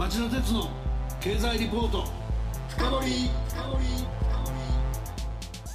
町田鉄の経済リポート深掘り。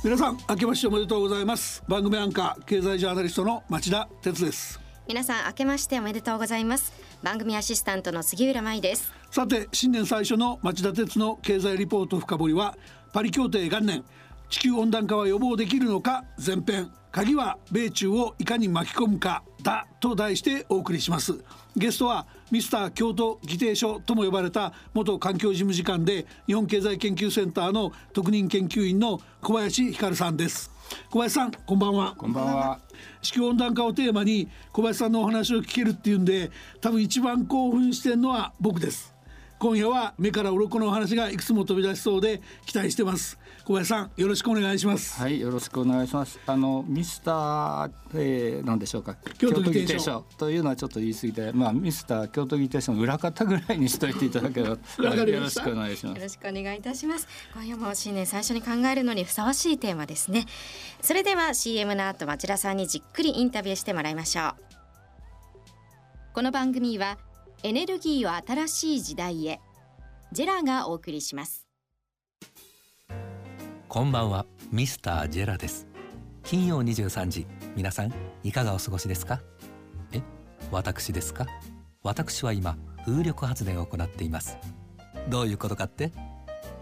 皆さん明けましておめでとうございます。番組アンカー経済ジャーナリストの町田鉄です。皆さん明けましておめでとうございます。番組アシスタントの杉浦舞です。さて新年最初の町田鉄の経済リポート深掘りは、パリ協定元年、地球温暖化は予防できるのか前編、鍵は米中をいかに巻き込むかだと題してお送りします。ゲストはミスター京都議定書とも呼ばれた元環境事務次官で日本経済研究センターの特任研究員の小林光さんです。小林さんこんばんは。こんばんは。地球温暖化をテーマに小林さんのお話を聞けるっていうんで、多分一番興奮してるのは僕です。今夜は目から鱗のお話がいくつも飛び出しそうで期待してます。小林さんよろしくお願いします。はい、よろしくお願いします。ミスター、何でしょうか、京都議定書というのはちょっと言い過ぎて、ミスター京都議定書の裏方ぐらいにしといていただければよろしくお願いします。よろしくお願いいたします。今夜も新年最初に考えるのにふさわしいテーマですね。それでは CM の後、町田さんにじっくりインタビューしてもらいましょう。この番組はエネルギーを新しい時代へ、ジェラがお送りします。こんばんは、ミスタージェラです。金曜23時、皆さんいかがお過ごしですか。私ですか。私は今風力発電を行っています。どういうことかって、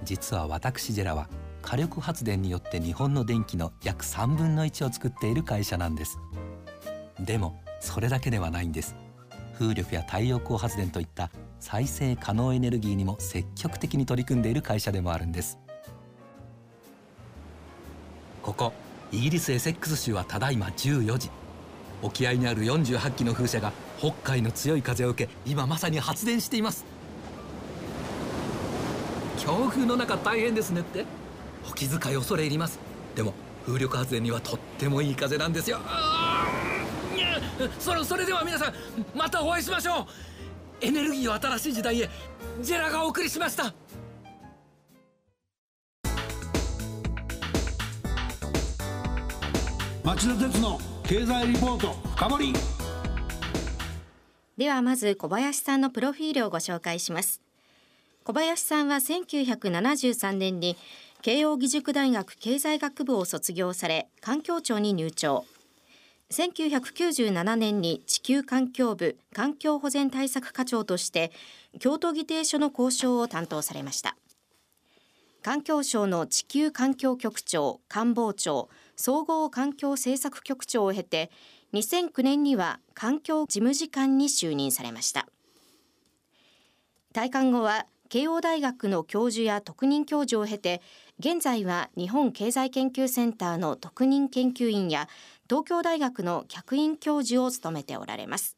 実は私ジェラは火力発電によって日本の電気の約3分の1を作っている会社なんです。でもそれだけではないんです。風力や太陽光発電といった再生可能エネルギーにも積極的に取り組んでいる会社でもあるんです。ここイギリスエセックス州はただいま14時、沖合にある48基の風車が北海の強い風を受け、今まさに発電しています。強風の中大変ですねって、お気遣い恐れ入ります。でも風力発電にはとってもいい風なんですよ。それでは皆さん、またお会いしましょう。エネルギーを新しい時代へ、ジェラがお送りしました。町田鉄の経済リポート深掘り。ではまず小林さんのプロフィールをご紹介します。小林さんは1973年に慶應義塾大学経済学部を卒業され、環境庁に入庁。1997年に地球環境部環境保全対策課長として京都議定書の交渉を担当されました。環境省の地球環境局長、官房長、総合環境政策局長を経て、2009年には環境事務次官に就任されました。退官後は慶応大学の教授や特任教授を経て、現在は日本経済研究センターの特任研究員や東京大学の客員教授を務めておられます。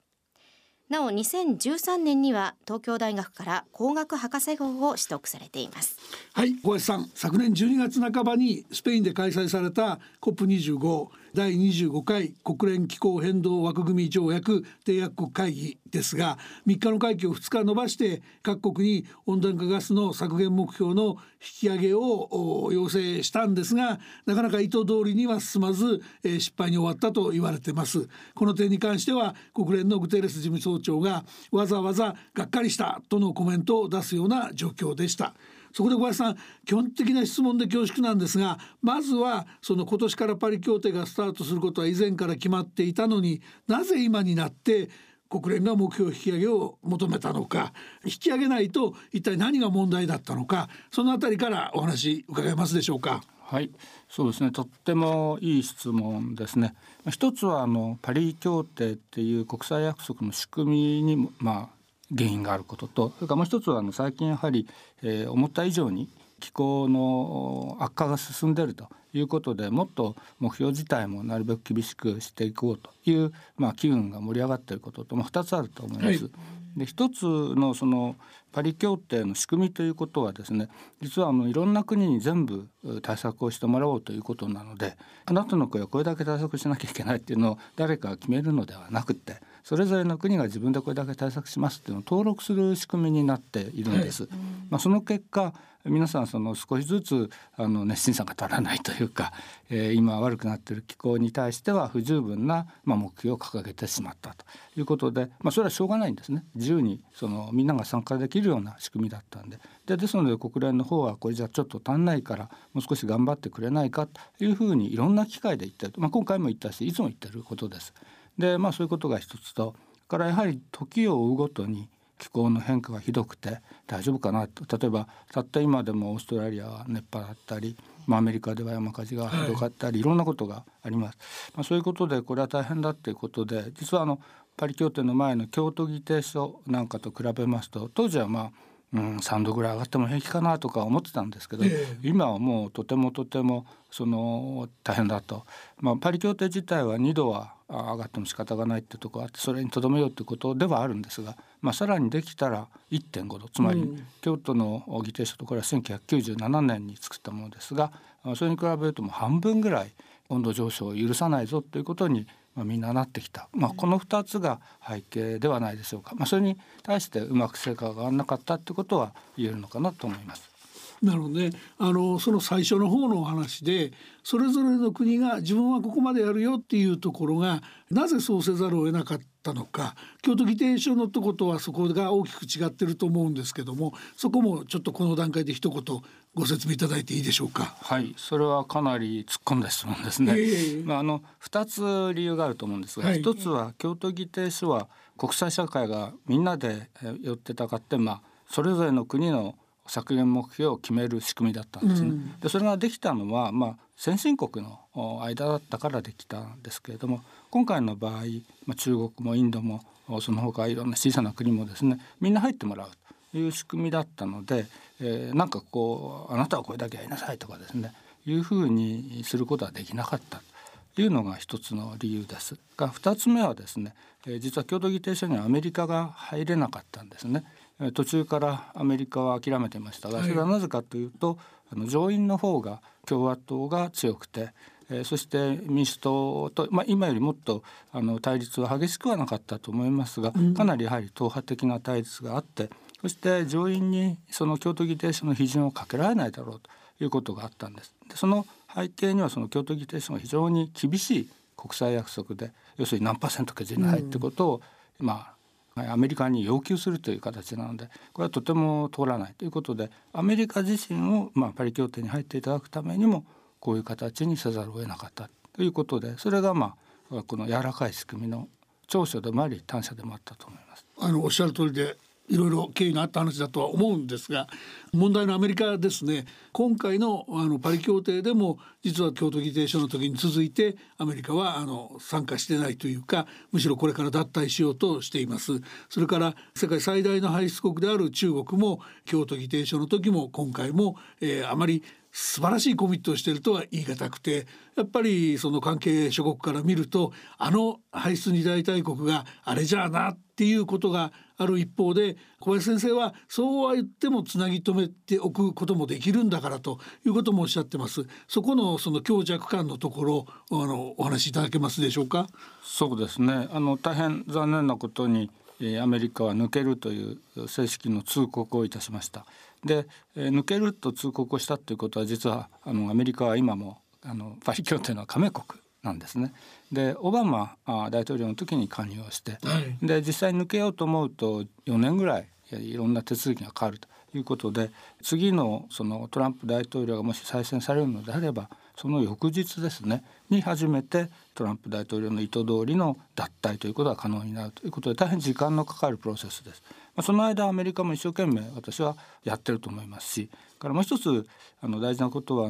なお2013年には東京大学から工学博士号を取得されています。はい、小林さん、昨年12月半ばにスペインで開催された COP25 第25回国連気候変動枠組条約締約国会議ですが、3日の会期を2日延ばして各国に温暖化ガスの削減目標の引き上げを要請したんですが、なかなか意図通りには進まず、失敗に終わったと言われています。この点に関しては国連のグテーレス事務総長がわざわざがっかりしたとのコメントを出すような状況でした。そこで小林さん、基本的な質問で恐縮なんですが、まずはその今年からパリ協定がスタートすることは以前から決まっていたのに、なぜ今になって国連が目標引き上げを求めたのか、引き上げないと一体何が問題だったのか、そのあたりからお話伺えますでしょうか。はい、そうですね、とってもいい質問ですね。一つはパリ協定っていう国際約束の仕組みにも、原因があることと、それからもう一つは最近やはり、思った以上に気候の悪化が進んでいるということで、もっと目標自体もなるべく厳しくしていこうという、機運が盛り上がっていることと、2つあると思います。はい、で一つのそのパリ協定の仕組みということはですね、実はいろんな国に全部対策をしてもらおうということなので、あなたの国はこれだけ対策しなきゃいけないっていうのを誰かが決めるのではなくて、それぞれの国が自分でこれだけ対策しますっていうのを登録する仕組みになっているんです、はい、その結果皆さんその少しずつ熱心さが足らないというか、今悪くなっている気候に対しては不十分な、目標を掲げてしまったということで、それはしょうがないんですね。自由にみんなが参加できるような仕組みだったんで、ですので国連の方はこれじゃちょっと足んないからもう少し頑張ってくれないかというふうにいろんな機会で言ってる、今回も言ったしいつも言ってることです。で、そういうことが一つと、からやはり時を追うごとに気候の変化がひどくて大丈夫かなと、例えばたった今でもオーストラリアは熱波だったり、アメリカでは山火事がひどかったり、いろんなことがあります、そういうことでこれは大変だということで、実はパリ協定の前の京都議定書なんかと比べますと当時は3度ぐらい上がっても平気かなとか思ってたんですけど、今はもうとても大変だと、パリ協定自体は2度は上がっても仕方がないってところあって、それにとどめようということではあるんですが、さらにできたら 1.5 度つまり、京都の議定書とこれは1997年に作ったものですが、それに比べるともう半分ぐらい温度上昇を許さないぞということにみんななってきた、この2つが背景ではないでしょうか、それに対してうまく成果が上がらなかったということは言えるのかなと思います。なるほどね。その最初の方のお話で、それぞれの国が自分はここまでやるよっていうところがなぜそうせざるを得なかったのか、京都議定書のとことはそこが大きく違ってると思うんですけども、そこもちょっとこの段階で一言ご説明いただいていいでしょうか。はい、それはかなり突っ込んだ質問ですね、2つ理由があると思うんですが、はい、1つは京都議定書は国際社会がみんなで寄ってたかって、それぞれの国の削減目標を決める仕組みだったんですね、でそれができたのは、先進国の間だったからできたんですけれども、今回の場合、中国もインドもその他いろんな小さな国もですね、みんな入ってもらうという仕組みだったので、なんかこうあなたはこれだけやりなさいとかですねいうふうにすることはできなかったというのが一つの理由ですが、2つ目はですね、実は京都議定書にはアメリカが入れなかったんですね。途中からアメリカは諦めてましたが、それはなぜかというと、上院の方が共和党が強くて、そして民主党と、今よりもっと対立は激しくはなかったと思いますが、かなりやはり党派的な対立があって、そして上院にその京都議定書の批准をかけられないだろうということがあったんです。でその背景にはその京都議定書が非常に厳しい国際約束で、要するに何%削れないということをアメリカに要求するという形なので、これはとても通らないということで、アメリカ自身をパリ協定に入っていただくためにもこういう形にせざるを得なかったということで、それがこの柔らかい仕組みの長所でもあり短所でもあったと思います。おっしゃる通りで、いろいろ経緯のあった話だとは思うんですが、問題のアメリカですね。今回のパリ協定でも実は京都議定書の時に続いてアメリカは参加してないというか、むしろこれから脱退しようとしています。それから世界最大の排出国である中国も京都議定書の時も今回も、あまり素晴らしいコミットをしているとは言い難くて、やっぱりその関係諸国から見ると、排出二大大国があれじゃあなっていうことがある一方で、小林先生はそうは言ってもつなぎ止めておくこともできるんだからということもおっしゃってます。そこのその強弱感のところお話しいただけますでしょうか。そうですね、大変残念なことにアメリカは抜けるという正式の通告をいたしました。で、抜けると通告をしたということは、実はアメリカは今もパリ協定の加盟国なんですね。でオバマ大統領の時に加入をして、で実際に抜けようと思うと4年ぐらいいろんな手続きが変わるということで、次のそのトランプ大統領がもし再選されるのであれば、その翌日ですねに初めてトランプ大統領の意図通りの脱退ということが可能になるということで、大変時間のかかるプロセスです。その間アメリカも一生懸命私はやってると思いますし、からもう一つ大事なことは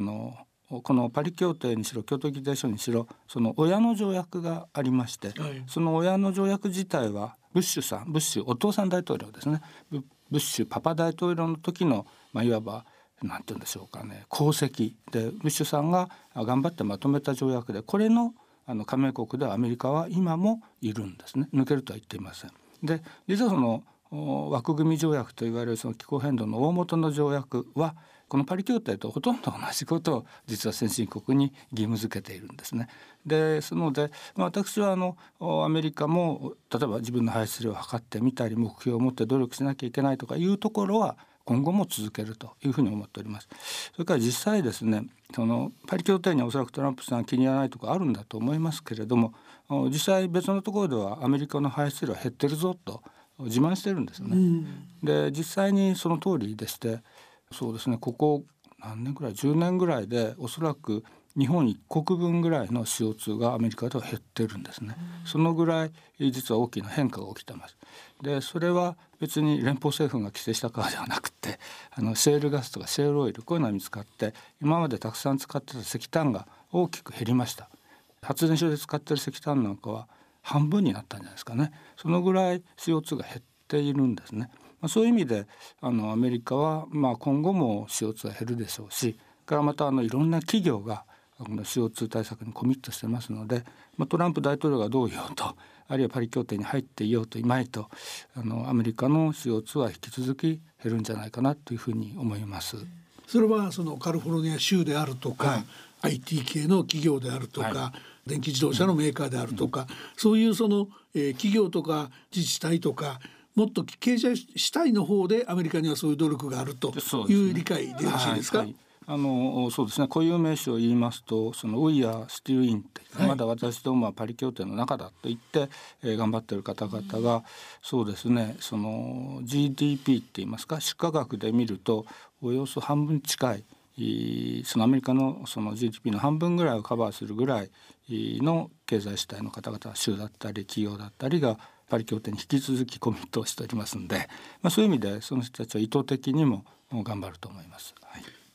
このパリ協定にしろ京都議定書にしろ、その親の条約がありまして、その親の条約自体はブッシュお父さん大統領ですね、ブッシュパパ大統領の時の、いわばなんて言うんでしょうかね、功績でブッシュさんが頑張ってまとめた条約で、これの加盟国ではアメリカは今もいるんですね。抜けるとは言っていません。で実は枠組み条約といわれるその気候変動の大元の条約はこのパリ協定とほとんど同じことを実は先進国に義務付けているんですね。ですので、私はアメリカも例えば自分の排出量を測ってみたり目標を持って努力しなきゃいけないとかいうところは今後も続けるというふうに思っております。それから実際ですね、そのパリ協定にはおそらくトランプさん気に入らないところあるんだと思いますけれども、実際別のところではアメリカの排出量は減ってるぞと自慢してるんですよね、で実際にその通りでして、そうですね、ここ何年くらい10年ぐらいでおそらく日本1国分ぐらいの CO2 がアメリカでは減ってるんですね。そのぐらい実は大きな変化が起きてます。でそれは別に連邦政府が規制したからではなくて、シェールガスとかシェールオイル、こういうのが見つかって今までたくさん使ってた石炭が大きく減りました。発電所で使ってる石炭なんかは半分になったんじゃないですかね。そのぐらい CO2 が減っているんですね。そういう意味でアメリカは今後も CO2 は減るでしょうし、からまたいろんな企業がこの CO2 対策にコミットしてますので、トランプ大統領がどう言おうと、あるいはパリ協定に入っていようといまいと、アメリカの CO2 は引き続き減るんじゃないかなというふうに思います。それはそのカリフォルニア州であるとか、IT 系の企業であるとか、電気自動車のメーカーであるとか、そういうその、企業とか自治体とか、もっと経済主体の方でアメリカにはそういう努力があるという理解でよろしいですか。そうですね、固有名詞を言いますと、その We are still in って、まだ私どもはパリ協定の中だと言って、頑張っている方々が、そうですね、その GDP って言いますか、出荷額で見るとおよそ半分近い、そのアメリカのその GDP の半分ぐらいをカバーするぐらいの経済主体の方々、州だったり企業だったりがパリ協定に引き続きコミットをしておりますので、そういう意味でその人たちは意図的にも頑張ると思います。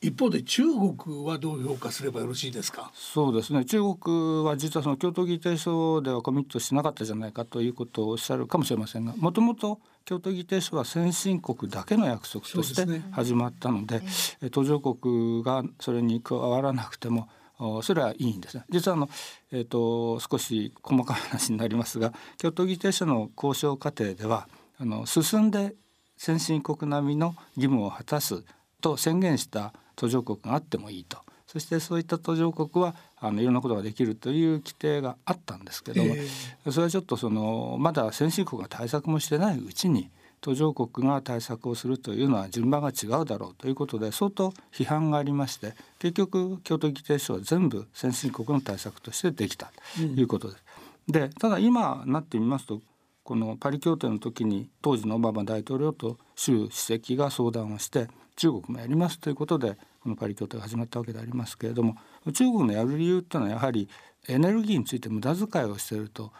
一方で中国はどう評価すればよろしいですか。そうですね、中国は実はその京都議定書ではコミットしなかったじゃないかということをおっしゃるかもしれませんが、もともと京都議定書は先進国だけの約束として始まったの で、途上国がそれに加わらなくてもそれはいいんですね。実は少し細かい話になりますが、京都議定書の交渉過程では進んで先進国並みの義務を果たすと宣言した途上国があってもいいと、そしてそういった途上国はいろんなことができるという規定があったんですけども、それはちょっとまだ先進国が対策もしてないうちに途上国が対策をするというのは順番が違うだろうということで相当批判がありまして、結局京都議定書は全部先進国の対策としてできたということです。でただ今なってみますと、このパリ協定の時に当時のオバマ大統領と習主席が相談をして中国もやりますということでこのパリ協定が始まったわけでありますけれども、中国のやる理由というのはやはりエネルギーについて無駄遣いをしていると、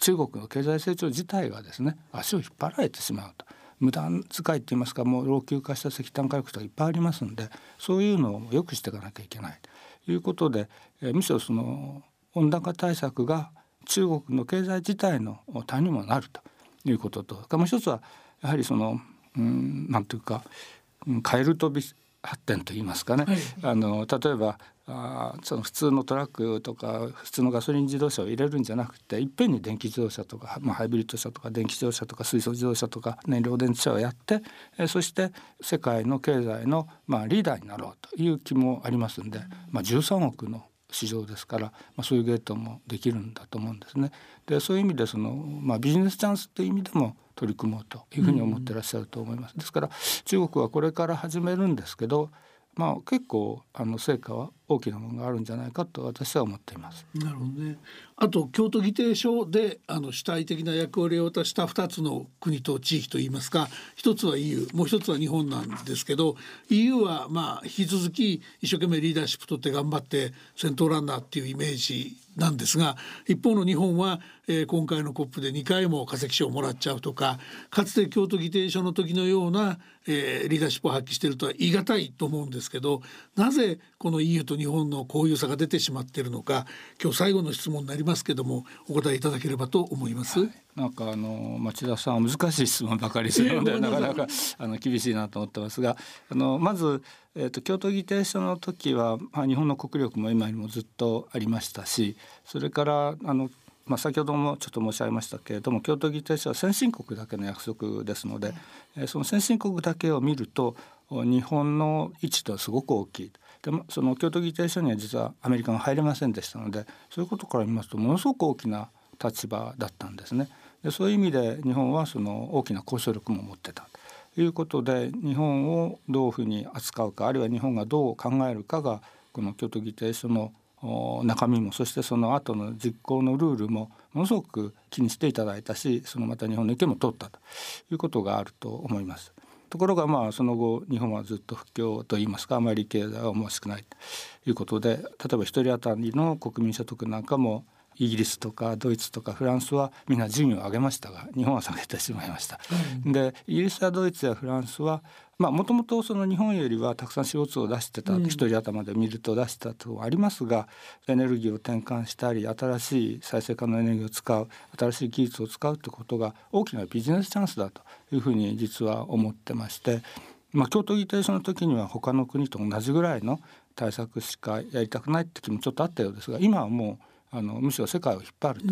中国の経済成長自体がですね足を引っ張られてしまうと、無駄遣いといいますか、もう老朽化した石炭火力とかいっぱいありますので、そういうのを良くしていかなきゃいけないということで、むしろその温暖化対策が中国の経済自体の谷にもなるということと、もう一つはやはりそのなんていうかカエル飛び発展といいますかね、例えばその普通のトラックとか普通のガソリン自動車を入れるんじゃなくて、いっぺんに電気自動車とか、ハイブリッド車とか電気自動車とか水素自動車とか燃料電池車をやって、そして世界の経済のリーダーになろうという気もありますんで、13億の市場ですから、そういうゲートもできるんだと思うんですね。でそういう意味でビジネスチャンスという意味でも取り組もうというふうに思ってらっしゃると思います。ですから中国はこれから始めるんですけど、結構成果は大きなものがあるんじゃないかと私は思っています。なるほどね。あと京都議定書で主体的な役割を渡した2つの国と地域といいますか、一つは EU、 もう一つは日本なんですけど、 EU は引き続き一生懸命リーダーシップ取って頑張って先頭ランナーっていうイメージなんですが、一方の日本は、今回の COP で2回も化石賞をもらっちゃうとか、かつて京都議定書の時のような、リーダーシップを発揮しているとは言い難いと思うんですけど、なぜこの EU と日本のこういう差が出てしまっているのか、今日最後の質問になりますけどもお答えいただければと思います。なんか町田さんは難しい質問ばかりするので、なかなか厳しいなと思ってますが、まず、京都議定書の時は、日本の国力も今よりもずっとありましたし、それからまあ、先ほどもちょっと申し上げましたけれども、京都議定書は先進国だけの約束ですので、その先進国だけを見ると日本の位置とはすごく大きい。でもその京都議定書には実はアメリカが入れませんでしたので、そういうことから見ますとものすごく大きな立場だったんですね。でそういう意味で日本はその大きな交渉力も持ってたということで、日本をどういうふうに扱うか、あるいは日本がどう考えるかがこの京都議定書の中身も、そしてその後の実行のルールもものすごく気にしていただいたし、そのまた日本の意見も通ったということがあると思います。ところがまあその後日本はずっと不況といいますか、あまり経済はもう少ないということで、例えば1人当たりの国民所得なんかもイギリスとかドイツとかフランスはみんな順位を上げましたが、日本は下げてしまいました。でイギリスやドイツやフランスはもともと日本よりはたくさん CO2 を出してた、1人頭で見ると出してたところありますが、エネルギーを転換したり新しい再生可能エネルギーを使う、新しい技術を使うということが大きなビジネスチャンスだというふうに実は思ってまして、京都議定書の時には他の国と同じぐらいの対策しかやりたくないって気もちょっとあったようですが、今はもうむしろ世界を引っ張ると、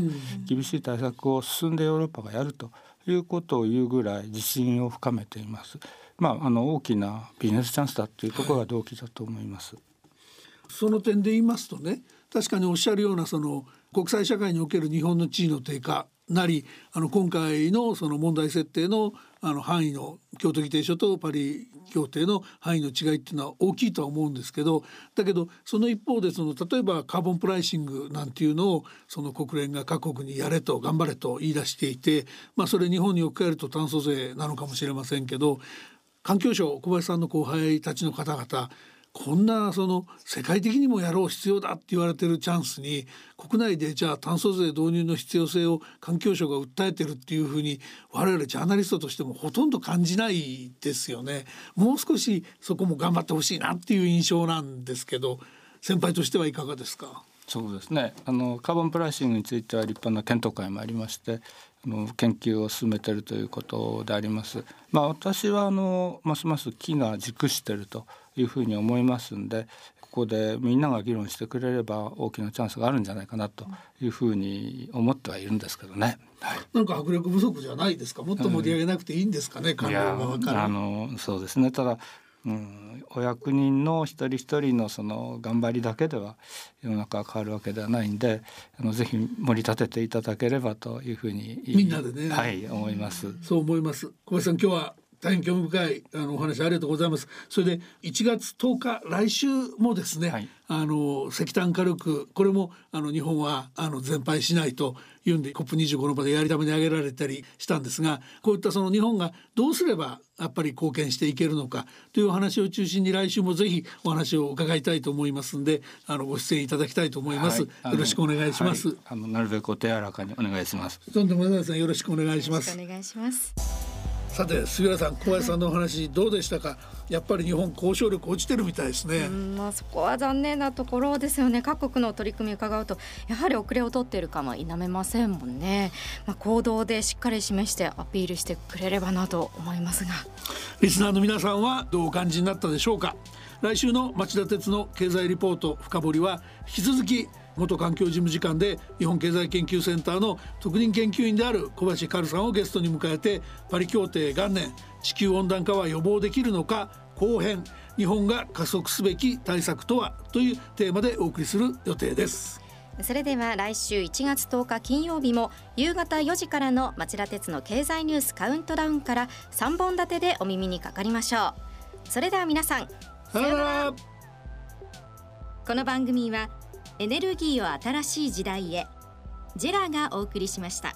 厳しい対策を進んでヨーロッパがやるということを言うぐらい自信を深めています。大きなビジネスチャンスだというところが動機だと思います。その点で言いますとね、確かにおっしゃるようなその国際社会における日本の地位の低下なり、今回のその問題設定の範囲の京都議定書とパリ協定の範囲の違いっていうのは大きいとは思うんですけど、だけどその一方で例えばカーボンプライシングなんていうのを国連が各国にやれと頑張れと言い出していて、それ日本に置き換えると炭素税なのかもしれませんけど、環境省小林さんの後輩たちの方々、こんな世界的にもやろう必要だって言われてるチャンスに、国内でじゃあ炭素税導入の必要性を環境省が訴えてるっていうふうに我々ジャーナリストとしてもほとんど感じないですよね。もう少しそこも頑張ってほしいなっていう印象なんですけど、先輩としてはいかがですか？そうですね、カーボンプライシングについては立派な検討会もありまして、研究を進めているということであります。私はますます木が熟しているというふうに思いますんで、ここでみんなが議論してくれれば大きなチャンスがあるんじゃないかなというふうに思ってはいるんですけどね、はい、なんか迫力不足じゃないですか？もっと盛り上げなくていいんですかね、考えが分かる。そうですね、ただお役人の一人一人の頑張りだけでは世の中は変わるわけではないんで、ぜひ盛り立てていただければというふうにみんなでね、はい、思います。そう思います。小林さん、今日は大変興味深いお話ありがとうございます。それで1月10日来週もですね、はい、石炭火力、これも日本は全廃しないというんで COP25 の場でやり玉に挙げられたりしたんですが、こういった日本がどうすればやっぱり貢献していけるのかという話を中心に、来週もぜひお話を伺いたいと思いますので、ご出演いただきたいと思います、はい、よろしくお願いします、はい、なるべくお手柔らかにお願いします。どんどん皆さんよろしくお願いします。よろしくお願いします。さて杉浦さん、小林さんのお話どうでしたか？はい、やっぱり日本交渉力落ちてるみたいですね。そこは残念なところですよね。各国の取り組みを伺うとやはり遅れを取っているかも否めませんもんね。行動でしっかり示してアピールしてくれればなと思いますが、リスナーの皆さんはどうお感じになったでしょうか？来週の町田鉄の経済リポート深掘りは、引き続き元環境事務次官で日本経済研究センターの特任研究員である小林カルさんをゲストに迎えて、パリ協定元年、地球温暖化は予防できるのか後編、日本が加速すべき対策とはというテーマでお送りする予定です。それでは来週1月10日金曜日も夕方4時からの町田鉄の経済ニュースカウントダウンから3本立てでお耳にかかりましょう。それでは皆さん、さようなら。この番組はエネルギーを新しい時代へ、ジェラがお送りしました。